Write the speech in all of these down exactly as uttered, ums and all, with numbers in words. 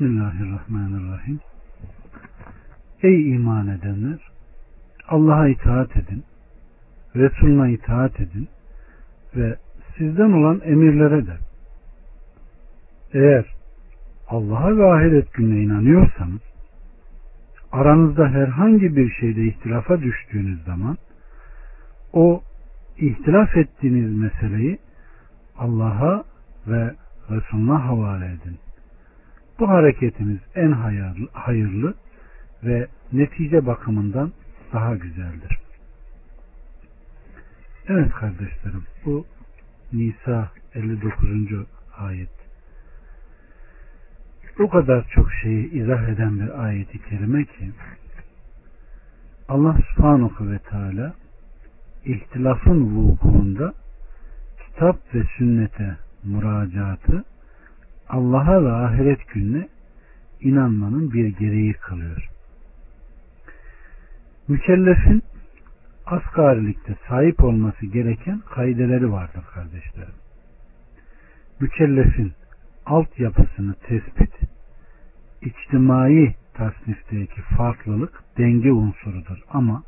Bismillahirrahmanirrahim. Ey iman edenler! Allah'a itaat edin, Resul'una itaat edin ve sizden olan emirlere de. Eğer Allah'a ve ahiret gününe inanıyorsanız, aranızda herhangi bir şeyde ihtilafa düştüğünüz zaman o ihtilaf ettiğiniz meseleyi Allah'a ve Resul'una havale edin. Bu hareketiniz en hayırlı, hayırlı ve netice bakımından daha güzeldir. Evet kardeşlerim, bu Nisa elli dokuzuncu ayet. O kadar çok şeyi izah eden bir ayet-i kerime ki Allah Subhanahu ve Teala ihtilafın vukuunda kitap ve sünnete müracaatı Allah'a ve ahiret gününe inanmanın bir gereği kılıyor. Mükellefin asgarilikte sahip olması gereken kaideleri vardır kardeşlerim. Mükellefin altyapısını tespit, içtimai tasnifteki farklılık denge unsurudur ama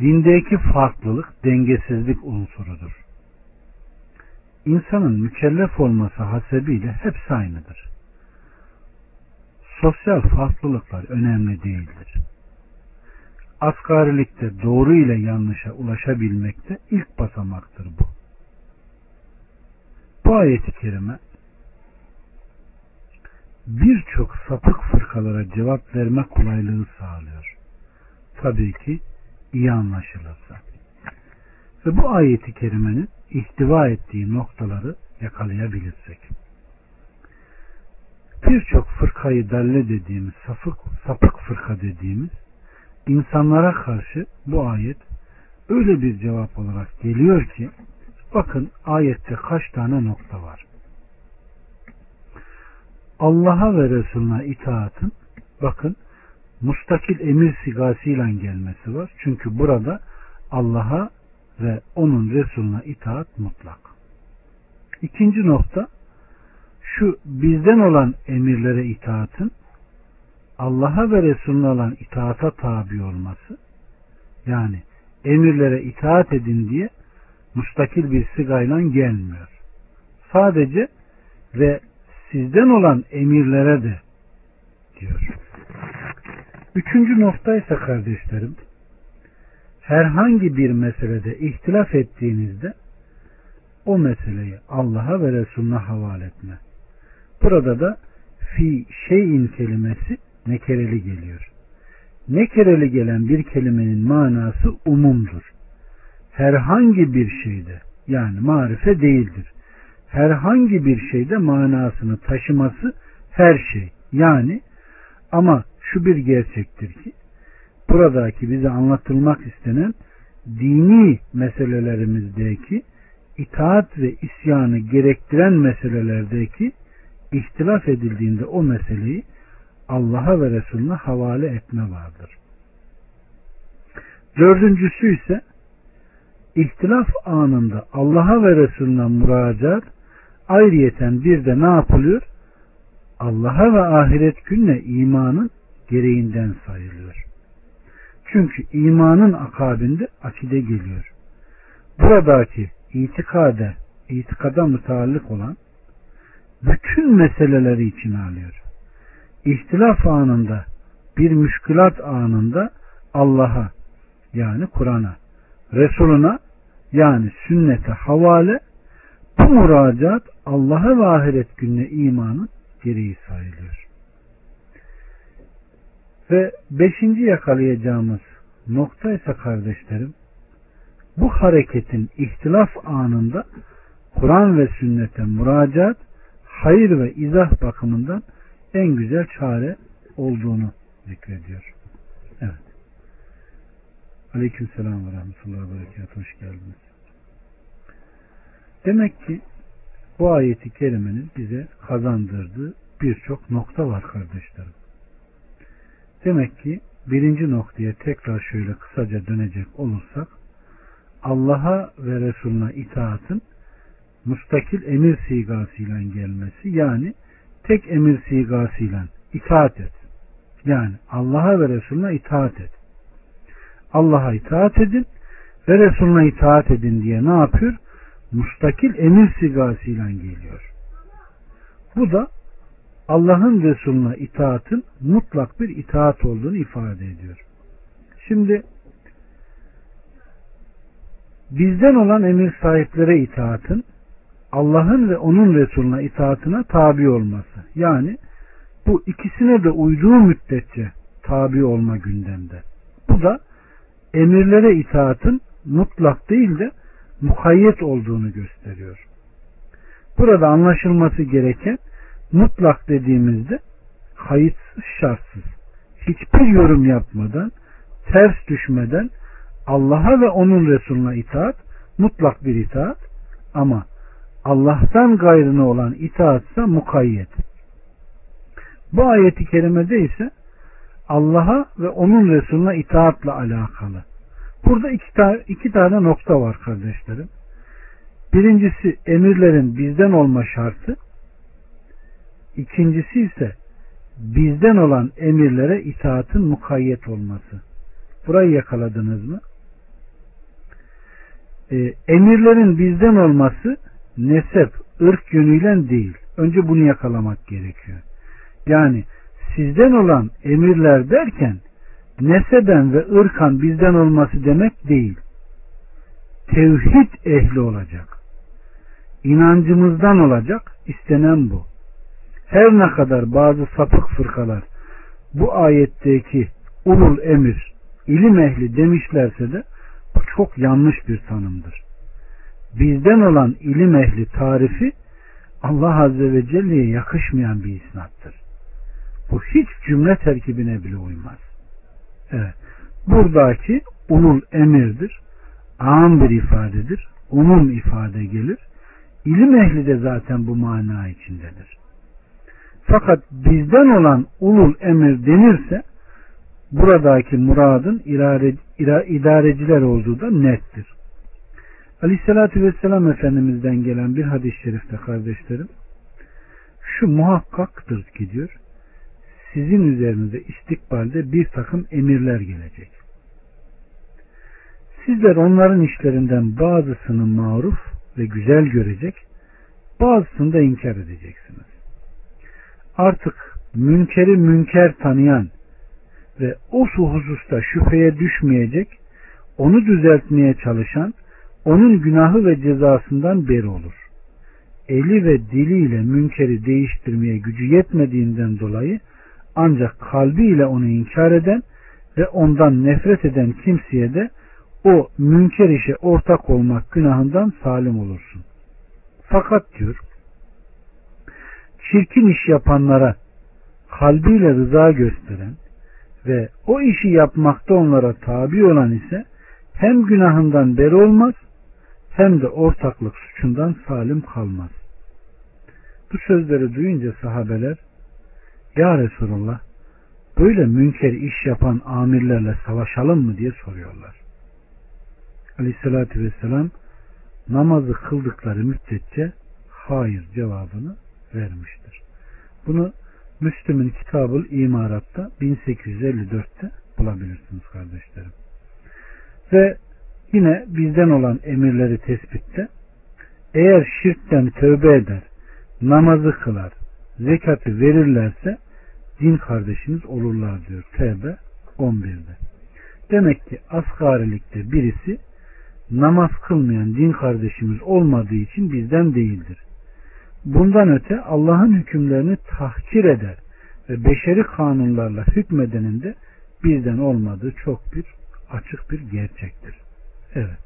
dindeki farklılık dengesizlik unsurudur. İnsanın mükellef olması hasebiyle hepsi aynıdır. Sosyal farklılıklar önemli değildir. Asgarilikte doğru ile yanlışa ulaşabilmekte ilk basamaktır bu. Bu ayet-i kerime birçok sapık fırkalara cevap verme kolaylığı sağlıyor. Tabii ki iyi anlaşılırsa. Ve bu ayet-i kerimenin ihtiva ettiği noktaları yakalayabilirsek. Birçok fırkayı dalle dediğimiz, sapık, sapık fırka dediğimiz insanlara karşı bu ayet öyle bir cevap olarak geliyor ki bakın ayette kaç tane nokta var. Allah'a ve Resul'una itaatın bakın mustakil emir sigasıyla gelmesi var. Çünkü burada Allah'a ve onun Resul'una itaat mutlak. İkinci nokta şu bizden olan emirlere itaatın Allah'a ve Resul'una olan itaata tabi olması yani emirlere itaat edin diye mustakil bir sigayla gelmiyor. Sadece ve sizden olan emirlere de diyor. Üçüncü nokta ise kardeşlerim herhangi bir meselede ihtilaf ettiğinizde o meseleyi Allah'a ve Resul'una havale etme. Burada da fi şeyin kelimesi nekereli geliyor. Nekereli gelen bir kelimenin manası umumdur. Herhangi bir şeyde yani marife değildir. Herhangi bir şeyde manasını taşıması her şey. Yani ama şu bir gerçektir ki buradaki bize anlatılmak istenen dini meselelerimizdeki itaat ve isyanı gerektiren meselelerdeki ihtilaf edildiğinde o meseleyi Allah'a ve Resulüne havale etme vardır. Dördüncüsü ise ihtilaf anında Allah'a ve Resulüne müracaat ayrıyeten bir de ne yapılıyor? Allah'a ve ahiret gününe imanın gereğinden sayılıyor. Çünkü imanın akabinde akide geliyor. Buradaki itikade, itikada müteallık olan bütün meseleleri içine alıyor. İhtilaf anında, bir müşkülat anında Allah'a yani Kur'an'a, Resuluna yani sünnete havale bu müracaat Allah'a ve ahiret gününe imanın gereği sayılıyor. Ve beşinci yakalayacağımız nokta ise kardeşlerim bu hareketin ihtilaf anında Kur'an ve sünnete müracaat hayır ve izah bakımından en güzel çare olduğunu zikrediyor. Evet. Aleykümselam ve rahmetullahi ve berekatuhu. Hoş geldiniz. Demek ki bu ayeti kerimenin bize kazandırdığı birçok nokta var kardeşlerim. Demek ki birinci noktaya tekrar şöyle kısaca dönecek olursak Allah'a ve Resul'una itaatın mustakil emir sigasıyla gelmesi yani tek emir sigasıyla itaat et. Yani Allah'a ve Resulüne itaat et. Allah'a itaat edin ve Resulüne itaat edin diye ne yapıyor? Mustakil emir sigasıyla geliyor. Bu da Allah'ın Resulüne itaatın mutlak bir itaat olduğunu ifade ediyor. Şimdi bizden olan emir sahiplere itaatın Allah'ın ve onun Resulüne itaatına tabi olması. Yani bu ikisine de uyduğu müddetçe tabi olma gündemde. Bu da emirlere itaatın mutlak değil de mukayyet olduğunu gösteriyor. Burada anlaşılması gereken mutlak dediğimizde kayıtsız şartsız, hiçbir yorum yapmadan, ters düşmeden Allah'a ve onun Resulüne itaat mutlak bir itaat, ama Allah'tan gayrına olan itaatsa mukayyet. Bu ayeti kerimede ise Allah'a ve onun Resulüne itaatla alakalı. Burada iki tane, iki tane nokta var kardeşlerim. Birincisi emirlerin bizden olma şartı. İkincisi ise bizden olan emirlere itaatın mukayyet olması. Burayı yakaladınız mı? Ee, emirlerin bizden olması nesep, ırk yönüyle değil. Önce bunu yakalamak gerekiyor. Yani sizden olan emirler derken neseben ve ırkan bizden olması demek değil. Tevhid ehli olacak. İnancımızdan olacak. İstenen bu. Her ne kadar bazı sapık fırkalar bu ayetteki ulul emir, ilim ehli demişlerse de bu çok yanlış bir tanımdır. Bizden olan ilim ehli tarifi Allah Azze ve Celle'ye yakışmayan bir isnattır. Bu hiç cümle terkibine bile uymaz. Evet. Buradaki ulul emirdir. Âam bir ifadedir. Umum ifade gelir. İlim ehli de zaten bu mana içindedir. Fakat bizden olan ulul emir denirse buradaki muradın irade, ira, idareciler olduğu da nettir. Aleyhissalatü vesselam Efendimiz'den gelen bir hadis-i şerifte kardeşlerim, şu muhakkaktır ki diyor, sizin üzerinize istikbalde bir takım emirler gelecek. Sizler onların işlerinden bazısını maruf ve güzel görecek, bazısını da inkar edeceksiniz. Artık münkeri münker tanıyan ve o hususta şüpheye düşmeyecek, onu düzeltmeye çalışan, onun günahı ve cezasından beri olur. Eli ve diliyle münkeri değiştirmeye gücü yetmediğinden dolayı ancak kalbiyle onu inkar eden ve ondan nefret eden kimseye de o münker işe ortak olmak günahından salim olursun. Fakat diyor, çirkin iş yapanlara kalbiyle rıza gösteren ve o işi yapmakta onlara tabi olan ise hem günahından beri olmaz hem de ortaklık suçundan salim kalmaz. Bu sözleri duyunca sahabeler, ya Resulullah, böyle münker iş yapan amirlerle savaşalım mı diye soruyorlar. Aleyhissalatü vesselam namazı kıldıkları müddetçe hayır cevabını vermiştir. Bunu Müslüm'ün Kitab-ül İmarat'ta bin sekiz yüz elli dört'te bulabilirsiniz kardeşlerim. Ve yine bizden olan emirleri tespitte, eğer şirkten tövbe eder, namazı kılar, zekatı verirlerse din kardeşiniz olurlar diyor Tevbe on bir'de. Demek ki asgarilikte birisi namaz kılmayan din kardeşimiz olmadığı için bizden değildir. Bundan öte Allah'ın hükümlerini tahkir eder ve beşeri kanunlarla hükmedenin de bizden olmadığı çok bir açık bir gerçektir. Evet.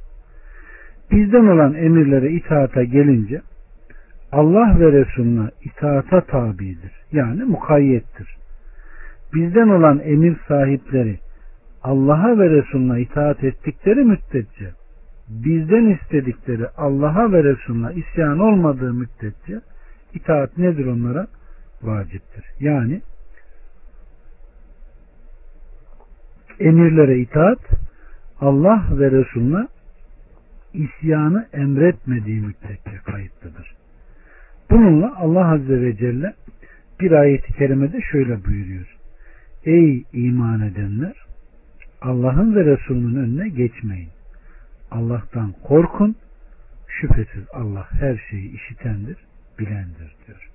Bizden olan emirlere itaata gelince Allah ve Resulüne itaata tabidir. Yani mukayyettir. Bizden olan emir sahipleri Allah'a ve Resulüne itaat ettikleri müddetçe, bizden istedikleri Allah'a ve Resulüne isyan olmadığı müddetçe itaat nedir onlara? Vaciptir. Yani emirlere itaat Allah ve Resulüne isyanı emretmediği müddetçe kayıtlıdır. Bununla Allah Azze ve Celle bir ayet-i kerimede şöyle buyuruyor. Ey iman edenler, Allah'ın ve Resulünün önüne geçmeyin. Allah'tan korkun. Şüphesiz Allah her şeyi işitendir, bilendir diyor.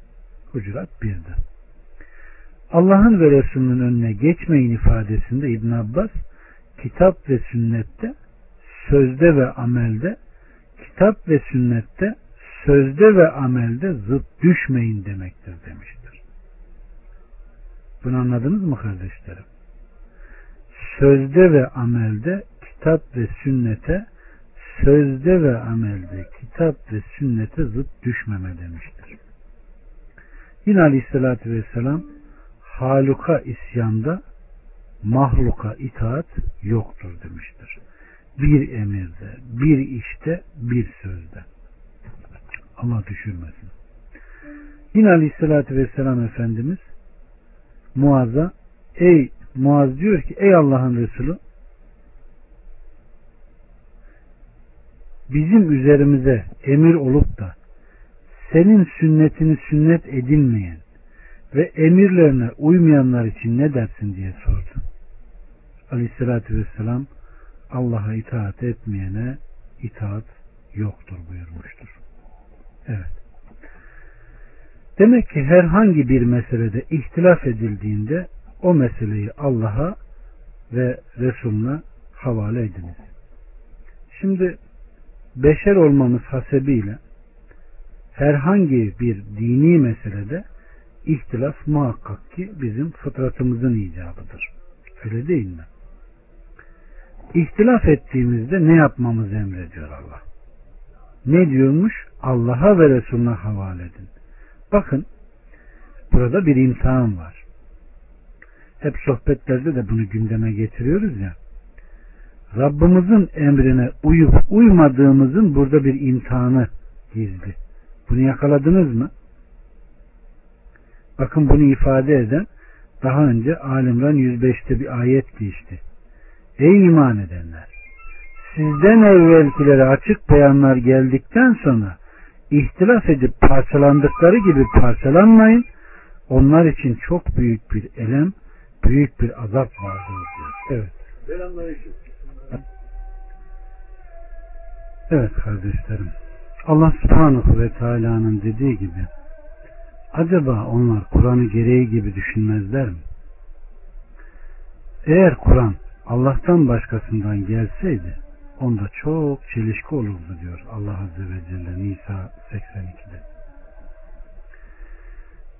Hucurat birde. Allah'ın ve Resulünün önüne geçmeyin ifadesinde İbn Abbas, kitap ve sünnette, sözde ve amelde, kitap ve sünnette, sözde ve amelde zıt düşmeyin demektir demiştir. Bunu anladınız mı kardeşlerim? Sözde ve amelde, kitap ve sünnete, sözde ve amelde, kitap ve sünnete zıt düşmeme demiştir. Yine Aleyhisselatü Vesselam, haluka isyanda, mahluka itaat yoktur demiştir. Bir emirde, bir işte, bir sözde. Allah düşürmesin. Yine Aleyhisselatü Vesselam Efendimiz Muaz'a, ey Muaz diyor ki, ey Allah'ın Resulü, bizim üzerimize emir olup da senin sünnetini sünnet edinmeyen ve emirlerine uymayanlar için ne dersin diye sordu. Aleyhissalatü vesselam, Allah'a itaat etmeyene itaat yoktur buyurmuştur. Evet. Demek ki herhangi bir meselede ihtilaf edildiğinde o meseleyi Allah'a ve Resul'una havale ediniz. Şimdi beşer olmamız hasebiyle herhangi bir dini meselede ihtilaf muhakkak ki bizim fıtratımızın icabıdır. Öyle değil mi? İhtilaf ettiğimizde ne yapmamızı emrediyor Allah? Ne diyormuş? Allah'a ve Resulüne havale edin. Bakın, burada bir imtihan var. Hep sohbetlerde de bunu gündeme getiriyoruz ya. Rabbimizin emrine uyup uymadığımızın burada bir imtihanı gizli. Bunu yakaladınız mı? Bakın, bunu ifade eden daha önce Ali İmran yüz beş'te bir ayet geçti. Ey iman edenler! Sizden evvelkilere açık beyanlar geldikten sonra ihtilaf edip parçalandıkları gibi parçalanmayın. Onlar için çok büyük bir elem, büyük bir azap vardır diyor. Evet. Evet kardeşlerim. Allah Subhanahu ve Teala'nın dediği gibi, acaba onlar Kur'an'ı gereği gibi düşünmezler mi? Eğer Kur'an Allah'tan başkasından gelseydi onda çok çelişki olurdu diyor Allah Azze ve Celle Nisa seksen iki'de.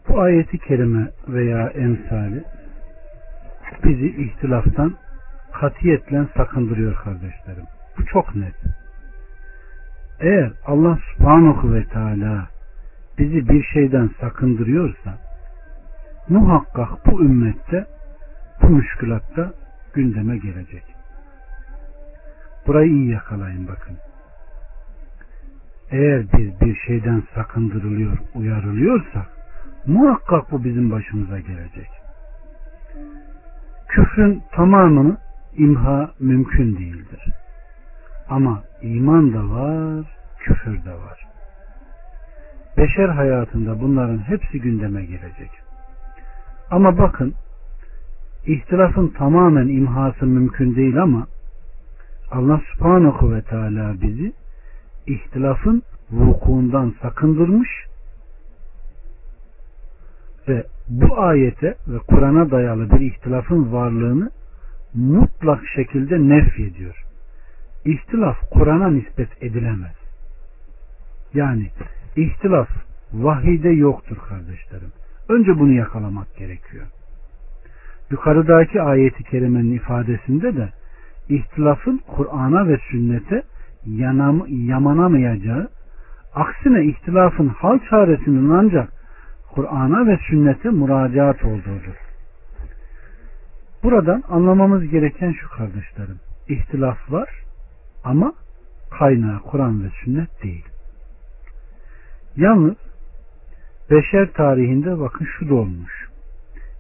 Bu ayeti kerime veya emsali bizi ihtilaftan katiyetle sakındırıyor kardeşlerim. Bu çok net. Eğer Allah Subhanahu ve Teala bizi bir şeyden sakındırıyorsa muhakkak bu ümmette, bu müşkülatta gündeme gelecek. Burayı iyi yakalayın bakın. Eğer biz bir şeyden sakındırılıyor, uyarılıyorsak muhakkak bu bizim başımıza gelecek. Küfrün tamamını imha mümkün değildir. Ama iman da var, küfür de var. Beşer hayatında bunların hepsi gündeme gelecek. Ama bakın, ihtilafın tamamen imhası mümkün değil ama Allah Subhanahu ve Teala bizi ihtilafın vukuundan sakındırmış ve bu ayete ve Kur'an'a dayalı bir ihtilafın varlığını mutlak şekilde nefyediyor. İhtilaf Kur'an'a nispet edilemez. Yani ihtilaf vahide yoktur kardeşlerim. Önce bunu yakalamak gerekiyor. Yukarıdaki ayeti kerimenin ifadesinde de ihtilafın Kur'an'a ve sünnete yanam, yamanamayacağı, aksine ihtilafın hal çaresinin ancak Kur'an'a ve sünnete müracaat olduğudur. Buradan anlamamız gereken şu kardeşlerim, ihtilaf var ama kaynağı Kur'an ve sünnet değil. Yalnız beşer tarihinde bakın şu da olmuş.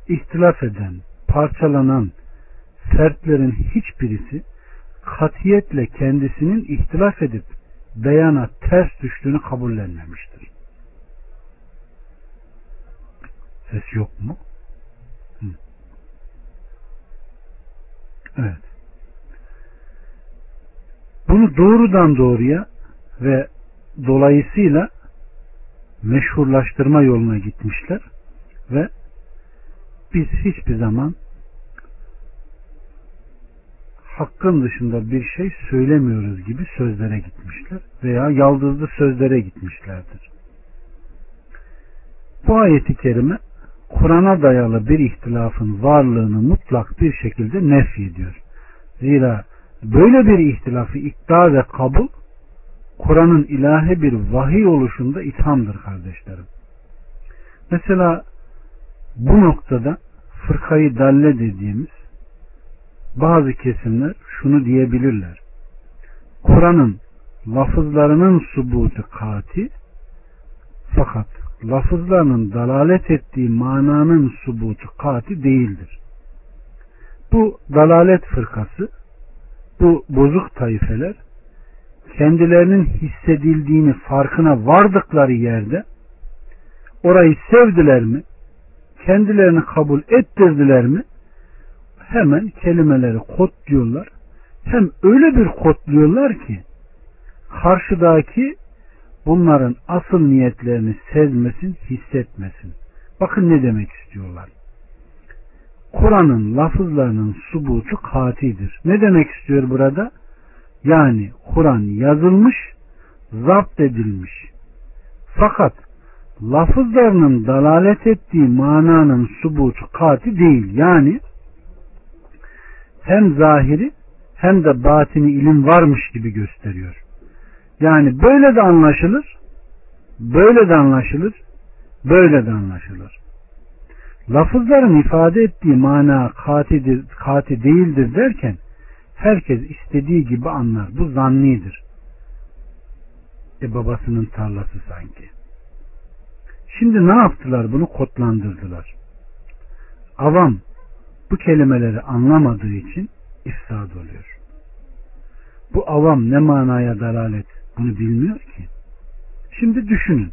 İhtilaf eden, parçalanan fertlerin hiçbirisi katiyetle kendisinin ihtilaf edip beyana ters düştüğünü kabullenmemiştir. ses yok mu? Hı. Evet. Bunu doğrudan doğruya ve dolayısıyla meşhurlaştırma yoluna gitmişler ve biz hiçbir zaman hakkın dışında bir şey söylemiyoruz gibi sözlere gitmişler veya yaldızlı sözlere gitmişlerdir. Bu ayeti kerime Kur'an'a dayalı bir ihtilafın varlığını mutlak bir şekilde nefy ediyor. Zira böyle bir ihtilafı iddia ve kabul Kur'an'ın ilahi bir vahiy oluşunda ithamdır kardeşlerim. Mesela bu noktada fırkayı dalle dediğimiz bazı kesimler şunu diyebilirler: Kur'an'ın lafızlarının subutu kati, fakat lafızlarının dalalet ettiği mananın subutu kati değildir. Bu dalalet fırkası, bu bozuk taifeler kendilerinin hissedildiğini farkına vardıkları yerde orayı sevdiler mi, kendilerini kabul ettirdiler mi, hemen kelimeleri kodluyorlar. Hem öyle bir kodluyorlar ki karşıdaki bunların asıl niyetlerini sezmesin, hissetmesin. Bakın ne demek istiyorlar. Kur'an'ın lafızlarının subutu katidir. Ne demek istiyor burada? Yani Kur'an yazılmış, zapt edilmiş. Fakat lafızlarının dalalet ettiği mananın subutu kati değil. Yani hem zahiri hem de batini ilim varmış gibi gösteriyor. Yani böyle de anlaşılır, böyle de anlaşılır, böyle de anlaşılır. Lafızların ifade ettiği mana katidir, kati değildir derken herkes istediği gibi anlar. Bu zannidir. E babasının tarlası sanki. Şimdi ne yaptılar? Bunu kodlandırdılar. Avam bu kelimeleri anlamadığı için ifsad oluyor. Bu avam ne manaya dalalet bunu bilmiyor ki. Şimdi düşünün.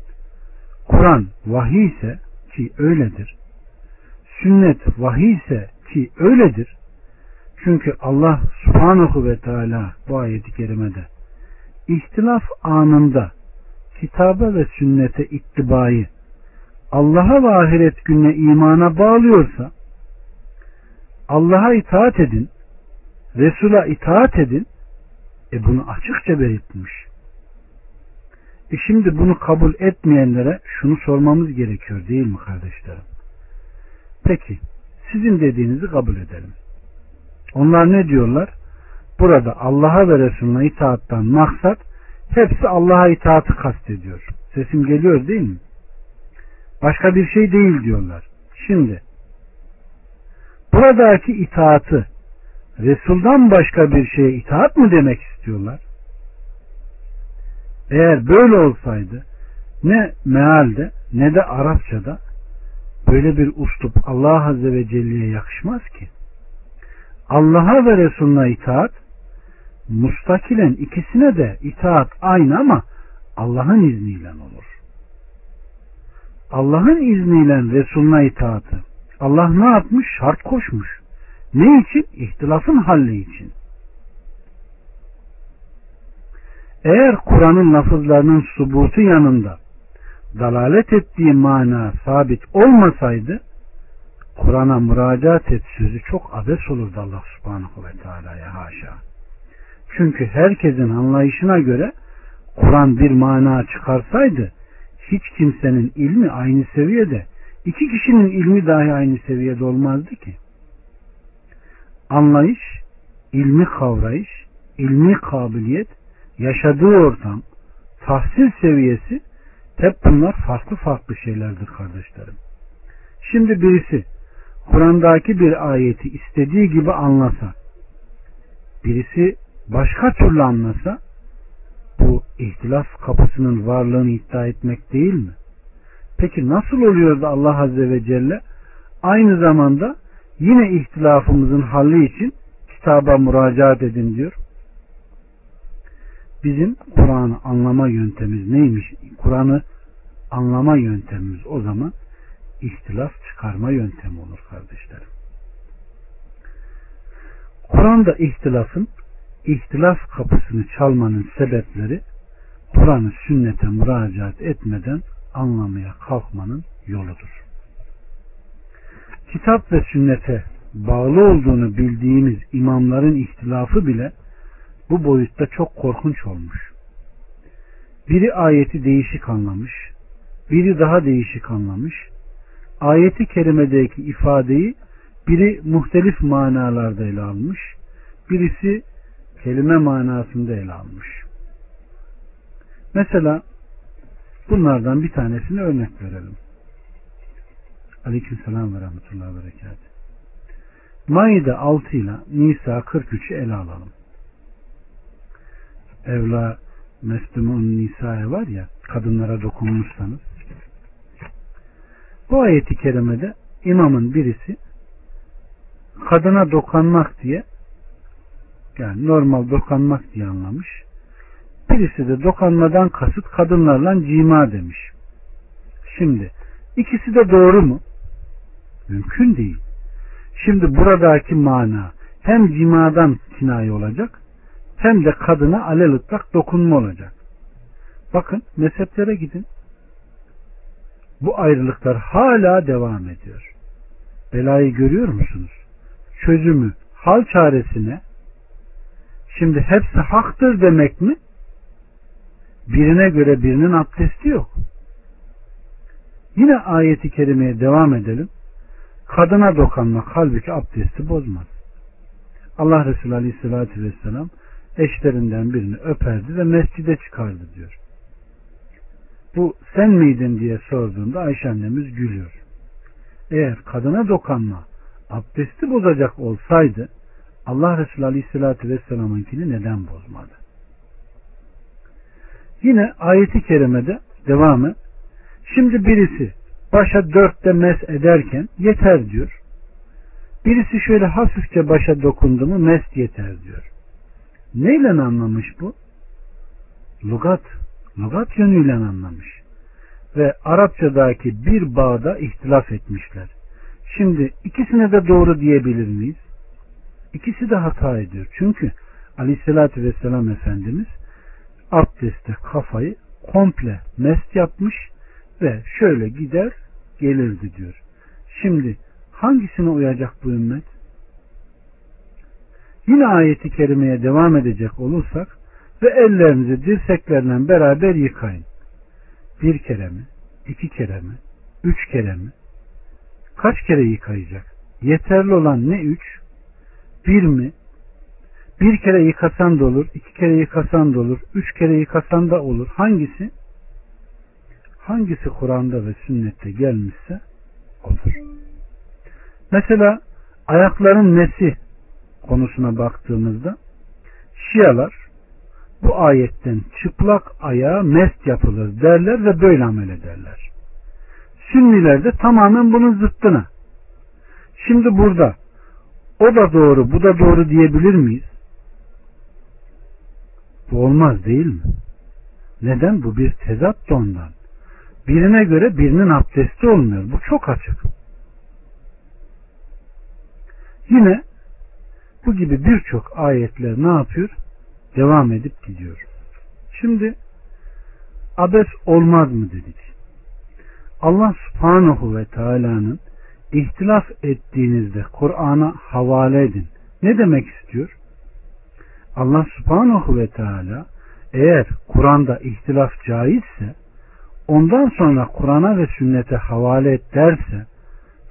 Kur'an vahiy ise ki öyledir. Sünnet vahiy ise ki öyledir. Çünkü Allah Subhanahu ve Teala bu ayeti kerimede ihtilaf anında kitaba ve sünnete ittibayı Allah'a ve ahiret gününe imana bağlıyorsa, Allah'a itaat edin, Resul'a itaat edin, e bunu açıkça belirtmiş. E şimdi bunu kabul etmeyenlere şunu sormamız gerekiyor değil mi kardeşlerim? Peki sizin dediğinizi kabul edelim. Onlar ne diyorlar? Burada Allah'a ve Resul'una itaattan maksat hepsi Allah'a itaatı kastediyor. Sesim geliyor değil mi? Başka bir şey değil diyorlar. Şimdi buradaki itaatı Resul'dan başka bir şeye itaat mı demek istiyorlar? Eğer böyle olsaydı ne mealde ne de Arapçada böyle bir uslup Allah Azze ve Celle'ye yakışmaz ki. Allah'a ve Resul'una itaat, mustakilen ikisine de itaat aynı ama Allah'ın izniyle olur. Allah'ın izniyle Resul'una itaatı Allah ne yapmış? Şart koşmuş. Ne için? İhtilafın halli için. Eğer Kur'an'ın lafızlarının subutu yanında dalalet ettiği mana sabit olmasaydı Kur'an'a müracaat et sözü çok abes olurdu Allah Subhanahu ve Teala'ya, haşa. Çünkü herkesin anlayışına göre Kur'an bir mana çıkarsaydı hiç kimsenin ilmi aynı seviyede, iki kişinin ilmi dahi aynı seviyede olmazdı ki. Anlayış, ilmi kavrayış, ilmi kabiliyet, yaşadığı ortam, tahsil seviyesi, hep bunlar farklı farklı şeylerdir kardeşlerim. Şimdi birisi Kur'an'daki bir ayeti istediği gibi anlasa, birisi başka türlü anlasa, bu ihtilaf kapısının varlığını iddia etmek değil mi? Peki nasıl oluyor da Allah Azze ve Celle aynı zamanda yine ihtilafımızın halli için kitaba müracaat edin diyor? Bizim Kur'an'ı anlama yöntemimiz neymiş? Kur'an'ı anlama yöntemimiz o zaman ihtilaf çıkarma yöntemi olur kardeşlerim. Kur'an'da ihtilafın, ihtilaf kapısını çalmanın sebepleri Kur'an'ı sünnete müracaat etmeden anlamaya kalkmanın yoludur. Kitap ve sünnete bağlı olduğunu bildiğimiz imamların ihtilafı bile bu boyutta çok korkunç olmuş. Biri ayeti değişik anlamış, biri daha değişik anlamış, ayeti kerimedeki ifadeyi biri muhtelif manalarda ele almış, birisi kelime manasında ele almış. Mesela bunlardan bir tanesini örnek verelim. Aleykümselam ve rahmetullahi ve berekatuhu. Maide altı ile Nisa kırk üçü ele alalım. Evla Meslumun Nisa'ya var ya, kadınlara dokunmuşsanız. Bu ayeti kerimede imamın birisi kadına dokunmak diye, yani normal dokunmak diye anlamış. Birisi de dokunmadan kasıt kadınlarla cima demiş. Şimdi ikisi de doğru mu? Mümkün değil. Şimdi buradaki mana hem cimadan kinaye olacak hem de kadına alelütlak dokunma olacak. Bakın mezheplere gidin. Bu ayrılıklar hala devam ediyor. Belayı görüyor musunuz? Çözümü, hal çaresine şimdi hepsi haktır demek mi? Birine göre birinin abdesti yok. Yine ayeti kerimeye devam edelim. Kadına dokunmak halbuki abdesti bozmaz. Allah Resulü Aleyhisselatü Vesselam eşlerinden birini öperdi ve mescide çıkardı diyor. Bu sen miydin diye sorduğunda Ayşe annemiz gülüyor. Eğer kadına dokunma abdesti bozacak olsaydı Allah Resulü Aleyhisselatü Vesselam'ınkini neden bozmadı? Yine ayeti kerimede devamı, şimdi birisi başa dörtte mes ederken yeter diyor. Birisi şöyle hafifçe başa dokundu mu mes yeter diyor. Neyle anlamış bu? Lugat. Lugat yönüyle anlamış. Ve Arapçadaki bir bağda ihtilaf etmişler. Şimdi ikisine de doğru diyebilir miyiz? İkisi de hata ediyor. Çünkü Aleyhisselatü Vesselam Efendimiz abdeste kafayı komple mest yapmış ve şöyle gider gelirdi diyor. Şimdi hangisine uyacak bu ümmet? Yine ayeti kerimeye devam edecek olursak ve ellerinizi dirseklerle beraber yıkayın. Bir kere mi? İki kere mi? Üç kere mi? Kaç kere yıkayacak? Yeterli olan ne üç? Bir mi? Bir kere yıkasan da olur, iki kere yıkasan da olur, üç kere yıkasan da olur. Hangisi? Hangisi Kur'an'da ve sünnette gelmişse odur. Mesela ayakların nesi konusuna baktığımızda Şialar bu ayetten çıplak ayağa mest yapılır derler ve böyle amel ederler. Sünniler de tamamen bunun zıttına. Şimdi burada o da doğru, bu da doğru diyebilir miyiz? Bu olmaz değil mi? Neden? Bu bir tezat da ondan. Birine göre birinin abdesti olmuyor. Bu çok açık. Yine bu gibi birçok ayetler ne yapıyor? Devam edip gidiyor. Şimdi abes olmaz mı dedik. Allah Subhanahu ve Teala'nın ihtilaf ettiğinizde Kur'an'a havale edin. Ne demek istiyor? Allah Subhanahu ve Teala eğer Kur'an'da ihtilaf caizse ondan sonra Kur'an'a ve sünnete havale et derse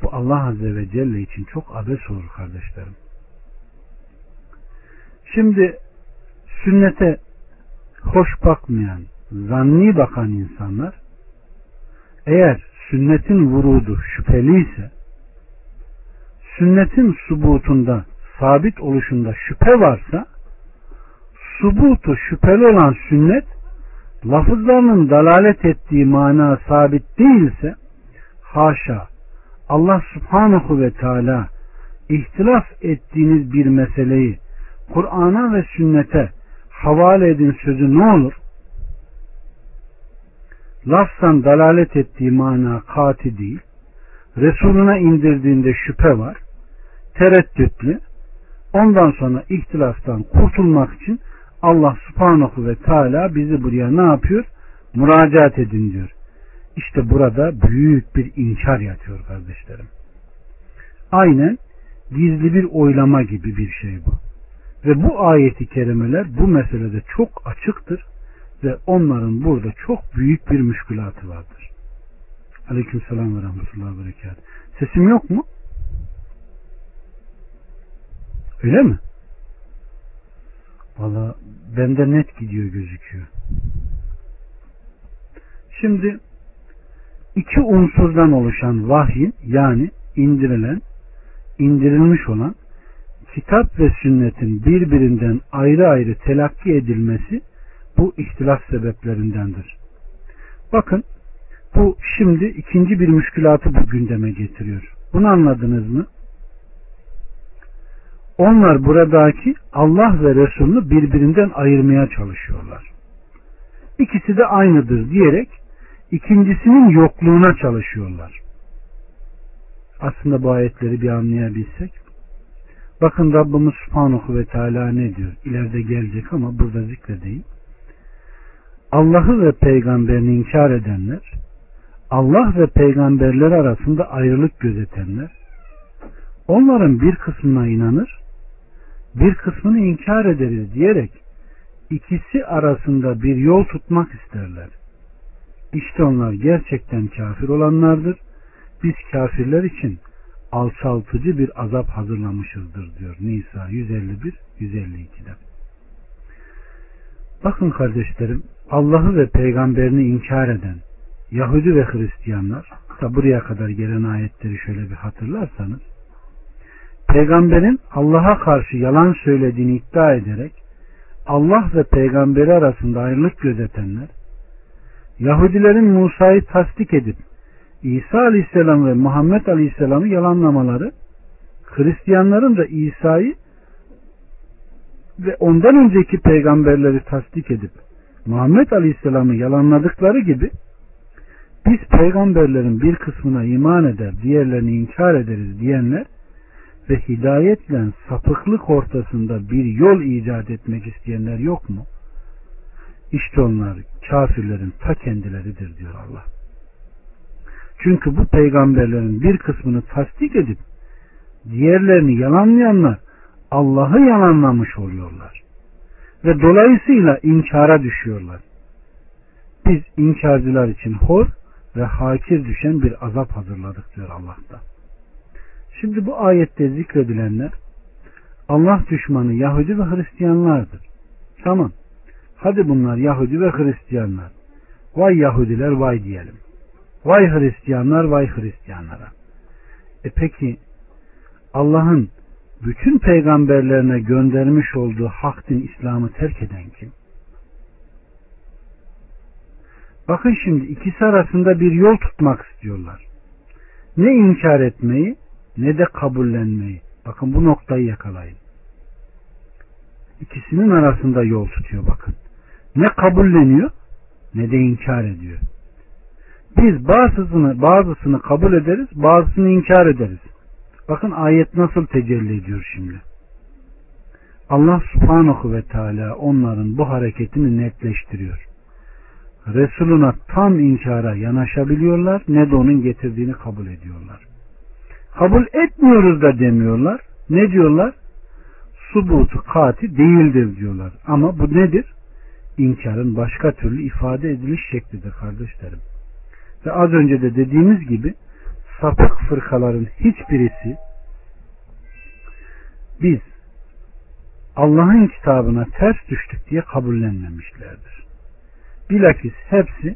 bu Allah Azze ve Celle için çok abes olur kardeşlerim. Şimdi sünnete hoş bakmayan, zanni bakan insanlar eğer sünnetin vurudu şüpheliyse, sünnetin subutunda, sabit oluşunda şüphe varsa subutu şüpheli olan sünnet lafızlarının dalalet ettiği mana sabit değilse haşa Allah Subhanahu ve Teala ihtilaf ettiğiniz bir meseleyi Kur'an'a ve sünnete havale edin sözü ne olur? Lafzan dalalet ettiği mana kati değil, Resuluna indirdiğinde şüphe var, tereddütlü, ondan sonra ihtilaftan kurtulmak için Allah subhanahu ve teala bizi buraya ne yapıyor? Müracaat edin diyor. İşte burada büyük bir inkar yatıyor kardeşlerim. Aynen gizli bir oylama gibi bir şey bu. Ve bu ayeti kerimeler bu meselede çok açıktır ve onların burada çok büyük bir müşkülatı vardır. Aleykümselam ve rahmetullahi ve berekatuhu. Sesim yok mu? Öyle mi? Valla bende net gidiyor gözüküyor. Şimdi iki unsurdan oluşan vahyin, yani indirilen, indirilmiş olan kitap ve sünnetin birbirinden ayrı ayrı telakki edilmesi bu ihtilaf sebeplerindendir. Bakın, bu şimdi ikinci bir müşkülatı bu gündeme getiriyor. Bunu anladınız mı? Onlar buradaki Allah ve Resul'ü birbirinden ayırmaya çalışıyorlar. İkisi de aynıdır diyerek ikincisinin yokluğuna çalışıyorlar. Aslında bu ayetleri bir anlayabilsek. Bakın Rabbimiz Subhanahu ve Teala ne diyor? İleride gelecek ama burada zikredeyim. Allah'ı ve peygamberini inkar edenler, Allah ve peygamberleri arasında ayrılık gözetenler, onların bir kısmına inanır, bir kısmını inkar ederiz diyerek ikisi arasında bir yol tutmak isterler. İşte onlar gerçekten kafir olanlardır. Biz kafirler için alçaltıcı bir azap hazırlamışızdır diyor Nisa yüz elli bir yüz elli iki'de. Bakın kardeşlerim, Allah'ı ve peygamberini inkar eden Yahudi ve Hristiyanlar, da buraya kadar gelen ayetleri şöyle bir hatırlarsanız, peygamberin Allah'a karşı yalan söylediğini iddia ederek Allah ve peygamberi arasında ayrılık gözetenler, Yahudilerin Musa'yı tasdik edip İsa Aleyhisselam ve Muhammed Aleyhisselam'ı yalanlamaları, Hristiyanların da İsa'yı ve ondan önceki peygamberleri tasdik edip Muhammed Aleyhisselam'ı yalanladıkları gibi biz peygamberlerin bir kısmına iman eder, diğerlerini inkar ederiz diyenler ve hidayetle sapıklık ortasında bir yol icat etmek isteyenler yok mu? İşte onlar kafirlerin ta kendileridir diyor Allah. Çünkü bu peygamberlerin bir kısmını tasdik edip diğerlerini yalanlayanlar Allah'ı yalanlamış oluyorlar. Ve dolayısıyla inkara düşüyorlar. Biz inkarcılar için hor ve hakir düşen bir azap hazırladık diyor Allah'ta. Şimdi bu ayette zikredilenler Allah düşmanı Yahudi ve Hristiyanlardır. Tamam. Hadi bunlar Yahudi ve Hristiyanlar. Vay Yahudiler vay diyelim. Vay Hristiyanlar vay Hristiyanlara. E peki Allah'ın bütün peygamberlerine göndermiş olduğu hak din İslam'ı terk eden kim? Bakın şimdi ikisi arasında bir yol tutmak istiyorlar. Ne inkar etmeyi ne de kabullenmeyi. Bakın bu noktayı yakalayın. İkisinin arasında yol tutuyor bakın. Ne kabulleniyor ne de inkar ediyor. Biz bazısını, bazısını kabul ederiz, bazısını inkar ederiz. Bakın ayet nasıl tecelli ediyor şimdi. Allah subhanahu ve teala onların bu hareketini netleştiriyor. Resuluna tam inkara yanaşabiliyorlar, ne de onun getirdiğini kabul ediyorlar. Kabul etmiyoruz da demiyorlar. Ne diyorlar? Subutu kati değildir diyorlar. Ama bu nedir? İnkarın başka türlü ifade ediliş şeklidir kardeşlerim. Ve az önce de dediğimiz gibi sapık fırkaların hiçbirisi biz Allah'ın kitabına ters düştük diye kabullenmemişlerdir. Bilakis hepsi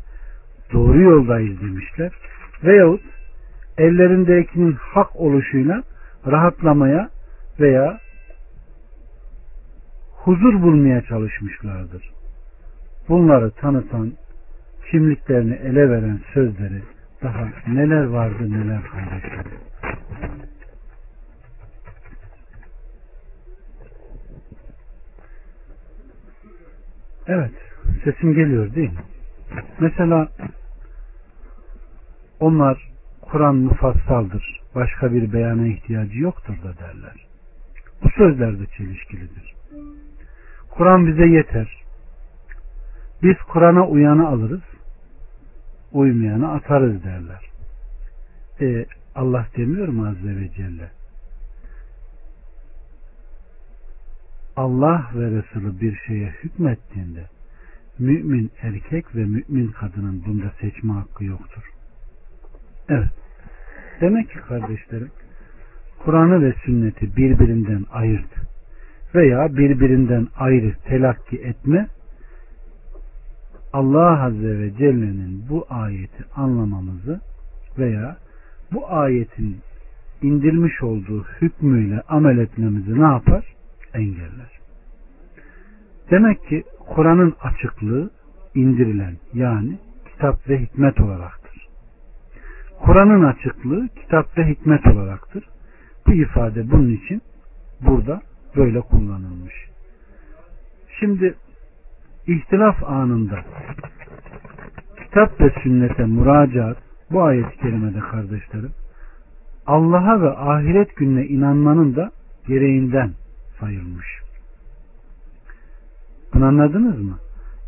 doğru yoldayız demişler veyahut ellerindekinin hak oluşuyla rahatlamaya veya huzur bulmaya çalışmışlardır. Bunları tanıtan, kimliklerini ele veren sözleri daha neler vardı neler kardeşlerim. Evet, sesim geliyor değil mi? Mesela onlar Kur'an mufassaldır, başka bir beyana ihtiyacı yoktur da derler. Bu sözler de çelişkilidir. Kur'an bize yeter. Biz Kur'an'a uyanı alırız, uymayanı atarız derler. E, Allah demiyor mu Azze ve Celle? Allah ve Resulü bir şeye hükmettiğinde mümin erkek ve mümin kadının bunda seçme hakkı yoktur. Evet. Demek ki kardeşlerim, Kur'an'ı ve sünneti birbirinden ayırt veya birbirinden ayrı telakki etme, Allah Azze ve Celle'nin bu ayeti anlamamızı veya bu ayetin indirmiş olduğu hükmüyle amel etmemizi ne yapar? Engeller. Demek ki Kur'an'ın açıklığı indirilen, yani kitap ve hikmet olaraktır. Kur'an'ın açıklığı kitap ve hikmet olaraktır. Bu ifade bunun için burada böyle kullanılmış. Şimdi ihtilaf anında kitap ve sünnete müracaat, bu ayet-i kerimede kardeşlerim, Allah'a ve ahiret gününe inanmanın da gereğinden sayılmış. Bunu anladınız mı?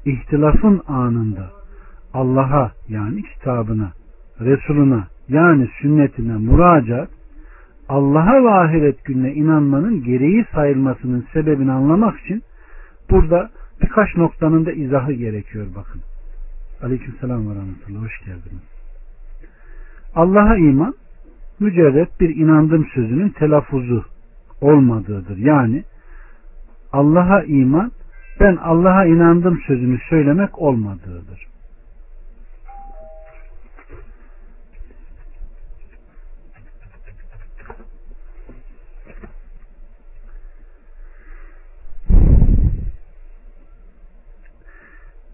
İhtilafın anında Allah'a, yani kitabına, Resuluna, yani sünnetine müracaat, Allah'a ve ahiret gününe inanmanın gereği sayılmasının sebebini anlamak için burada birkaç noktanın da izahı gerekiyor. Bakın. Aleykümselam ve rahmetullah. Hoş geldiniz. Allah'a iman, mücerret bir inandım sözünün telaffuzu olmadığıdır. Yani Allah'a iman, ben Allah'a inandım sözünü söylemek olmadığıdır.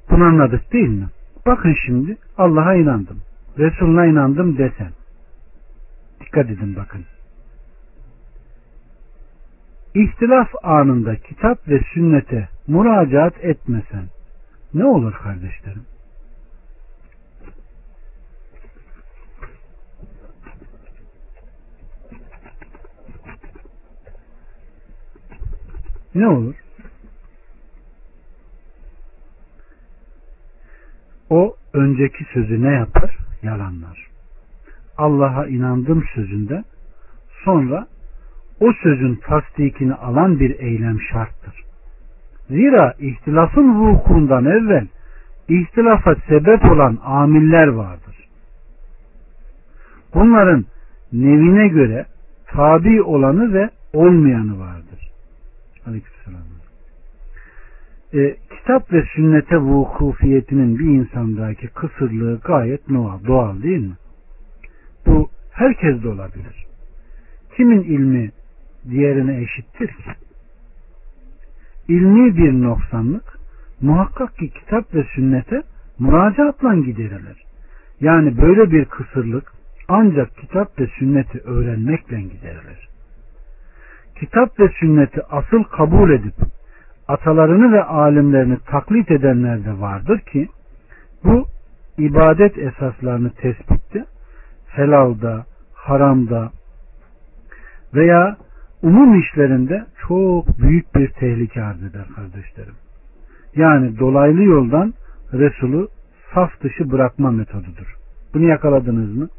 Bunu anladık değil mi? Bakın şimdi, Allah'a inandım, Resul'una inandım desen, dikkat edin bakın, İhtilaf anında kitap ve sünnete müracaat etmesen ne olur kardeşlerim? Ne olur? O önceki sözü ne yapar? Yalanlar. Allah'a inandım sözünden sonra o sözün tasdikini alan bir eylem şarttır. Zira ihtilafın vukuundan evvel ihtilafa sebep olan amiller vardır. Bunların nevine göre tabi olanı ve olmayanı vardır. Aleykümselam. E, kitap ve sünnete vukufiyetinin bir insandaki kısırlığı gayet doğal, doğal değil mi? Bu herkes de olabilir. Kimin ilmi diğerine eşittir ki? İlmi bir noksanlık muhakkak ki kitap ve sünnete müracaatla giderilir. Yani böyle bir kısırlık ancak kitap ve sünneti öğrenmekle giderilir. Kitap ve sünneti asıl kabul edip atalarını ve alimlerini taklit edenler de vardır ki bu ibadet esaslarını tespitte, helalda, haramda veya umum işlerinde çok büyük bir tehlike arz eder kardeşlerim. Yani dolaylı yoldan Resulü saf dışı bırakma metodudur. Bunu yakaladınız mı?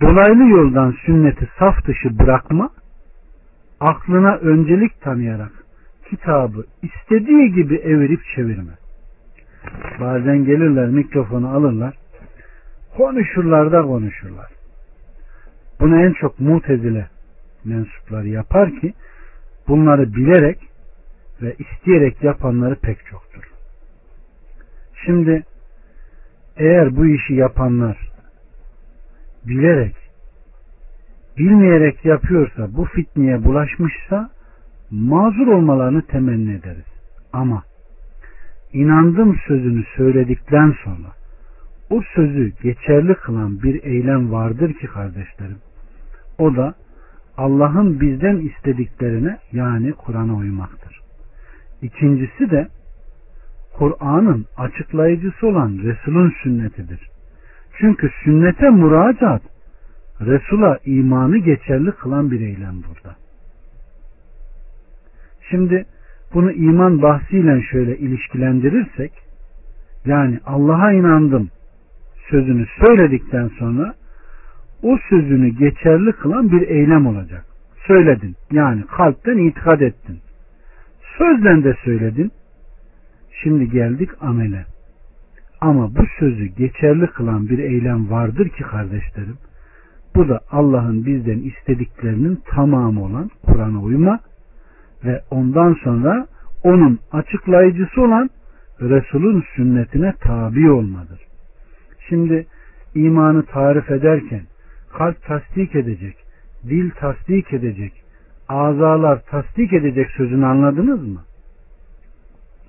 Dolaylı yoldan sünneti saf dışı bırakma, aklına öncelik tanıyarak kitabı istediği gibi evirip çevirme. Bazen gelirler, mikrofonu alırlar, konuşurlar da konuşurlar. Bunu en çok Mutezile mensupları yapar ki bunları bilerek ve isteyerek yapanları pek çoktur. Şimdi eğer bu işi yapanlar bilerek, bilmeyerek yapıyorsa, bu fitneye bulaşmışsa mazur olmalarını temenni ederiz. Ama inandım sözünü söyledikten sonra o sözü geçerli kılan bir eylem vardır ki kardeşlerim, o da Allah'ın bizden istediklerine, yani Kur'an'a uymaktır. İkincisi de Kur'an'ın açıklayıcısı olan Resul'ün sünnetidir. Çünkü sünnete müracaat, Resul'a imanı geçerli kılan bir eylem burada. Şimdi bunu iman bahsiyle şöyle ilişkilendirirsek, yani Allah'a inandım sözünü söyledikten sonra o sözünü geçerli kılan bir eylem olacak. Söyledin, yani kalpten itikad ettin. Sözden de söyledin. Şimdi geldik amele. Ama bu sözü geçerli kılan bir eylem vardır ki kardeşlerim, bu da Allah'ın bizden istediklerinin tamamı olan Kur'an'a uyma ve ondan sonra onun açıklayıcısı olan Resul'ün sünnetine tabi olmadır. Şimdi imanı tarif ederken kalp tasdik edecek, dil tasdik edecek, azalar tasdik edecek sözünü anladınız mı?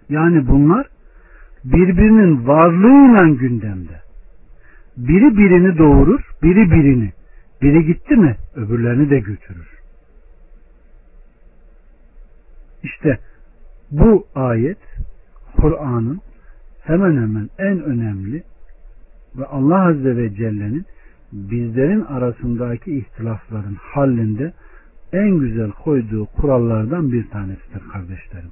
Yani bunlar birbirinin varlığıyla gündemde. Biri birini doğurur, biri birini. Biri gitti mi öbürlerini de götürür. İşte bu ayet Kur'an'ın hemen hemen en önemli ve Allah Azze ve Celle'nin bizlerin arasındaki ihtilafların hallində en güzel koyduğu kurallardan bir tanesidir kardeşlerim.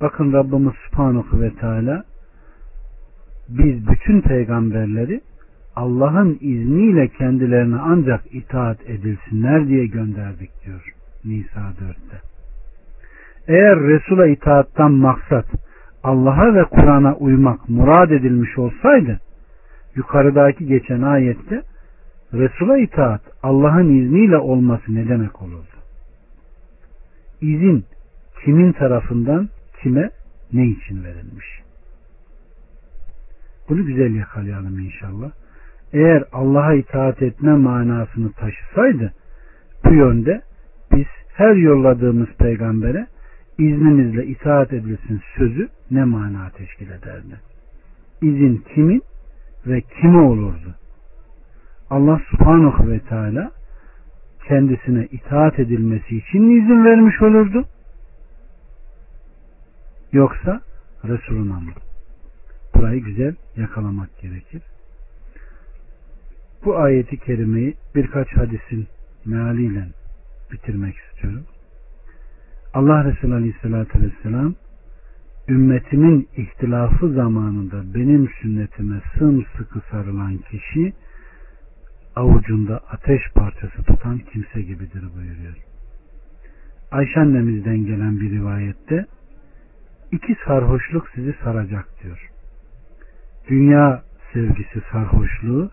Bakın Rabbimiz Subhanahu ve Teala biz bütün peygamberleri Allah'ın izniyle kendilerine ancak itaat edilsinler diye gönderdik diyor Nisa dörtte. Eğer Resul'a itaattan maksat Allah'a ve Kur'an'a uymak murad edilmiş olsaydı yukarıdaki geçen ayette Resul'a itaat Allah'ın izniyle olması ne demek olurdu? İzin kimin tarafından kime ne için verilmiş? Bunu güzel yakalayalım inşallah. Eğer Allah'a itaat etme manasını taşısaydı bu yönde biz her yolladığımız peygambere iznimizle itaat edilsin sözü ne mana teşkil ederdi? İzin kimin ve kime olurdu? Allah Subhanahu ve Teala kendisine itaat edilmesi için izin vermiş olurdu. Yoksa Resul'ün amrı. Burayı güzel yakalamak gerekir. Bu ayeti kerimeyi birkaç hadisin mealiyle bitirmek istiyorum. Allah Resulü Aleyhisselatü Vesselam ümmetimin ihtilafı zamanında benim sünnetime sımsıkı sarılan kişi avucunda ateş parçası tutan kimse gibidir buyuruyor. Ayşe annemizden gelen bir rivayette iki sarhoşluk sizi saracak diyor. Dünya sevgisi sarhoşluğu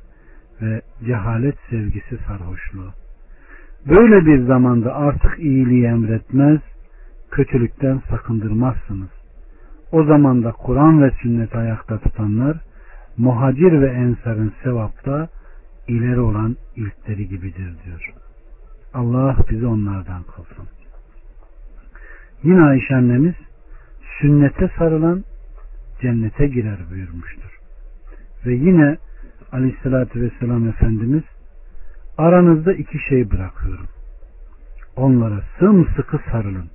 ve cehalet sevgisi sarhoşluğu. Böyle bir zamanda artık iyiliği emretmez, kötülükten sakındırmazsınız. O zaman da Kur'an ve sünneti ayakta tutanlar muhacir ve ensarın sevapta ileri olan ilkleri gibidir diyor. Allah bizi onlardan kılsın. Yine Ayşe annemiz sünnete sarılan cennete girer buyurmuştur. Ve yine Aleyhissalatü Vesselam Efendimiz aranızda iki şey bırakıyorum. Onlara sımsıkı sarılın.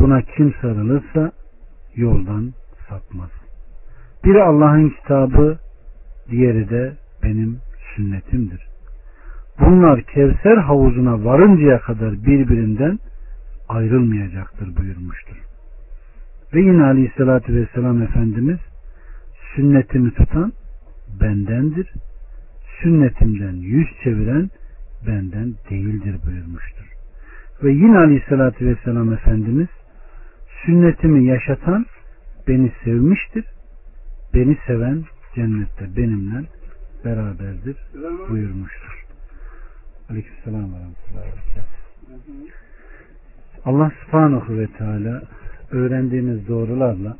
Buna kim sarılırsa yoldan sapmaz. Biri Allah'ın kitabı, diğeri de benim sünnetimdir. Bunlar Kevser havuzuna varıncaya kadar birbirinden ayrılmayacaktır buyurmuştur. Ve yine Aleyhisselatü Vesselam Efendimiz sünnetimi tutan bendendir. Sünnetimden yüz çeviren benden değildir buyurmuştur. Ve yine Aleyhisselatü Vesselam Efendimiz sünnetimi yaşatan beni sevmiştir. Beni seven cennette benimle beraberdir buyurmuştur. Aleykümselam ve rahmetullahi ve berekatuhu. Allah Subhanahu ve Teala öğrendiğimiz doğrularla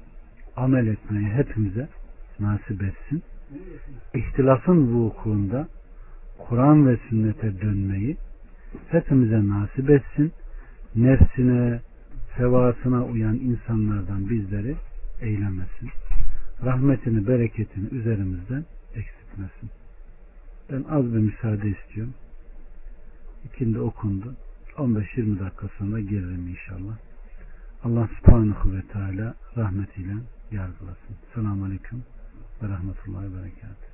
amel etmeyi hepimize nasip etsin. İhtilafın vukuunda Kur'an ve sünnete dönmeyi hepimize nasip etsin. Nefsine, hevasına uyan insanlardan bizleri eylemesin. Rahmetini, bereketini üzerimizden eksiltmesin. Ben az bir müsaade istiyorum. İkindi okundu. on beş yirmi dakika sonra gelirim inşallah. Allah subhanahu ve teala rahmetiyle yargılasın. Selamun aleyküm ve rahmetullahi ve berekatuhu.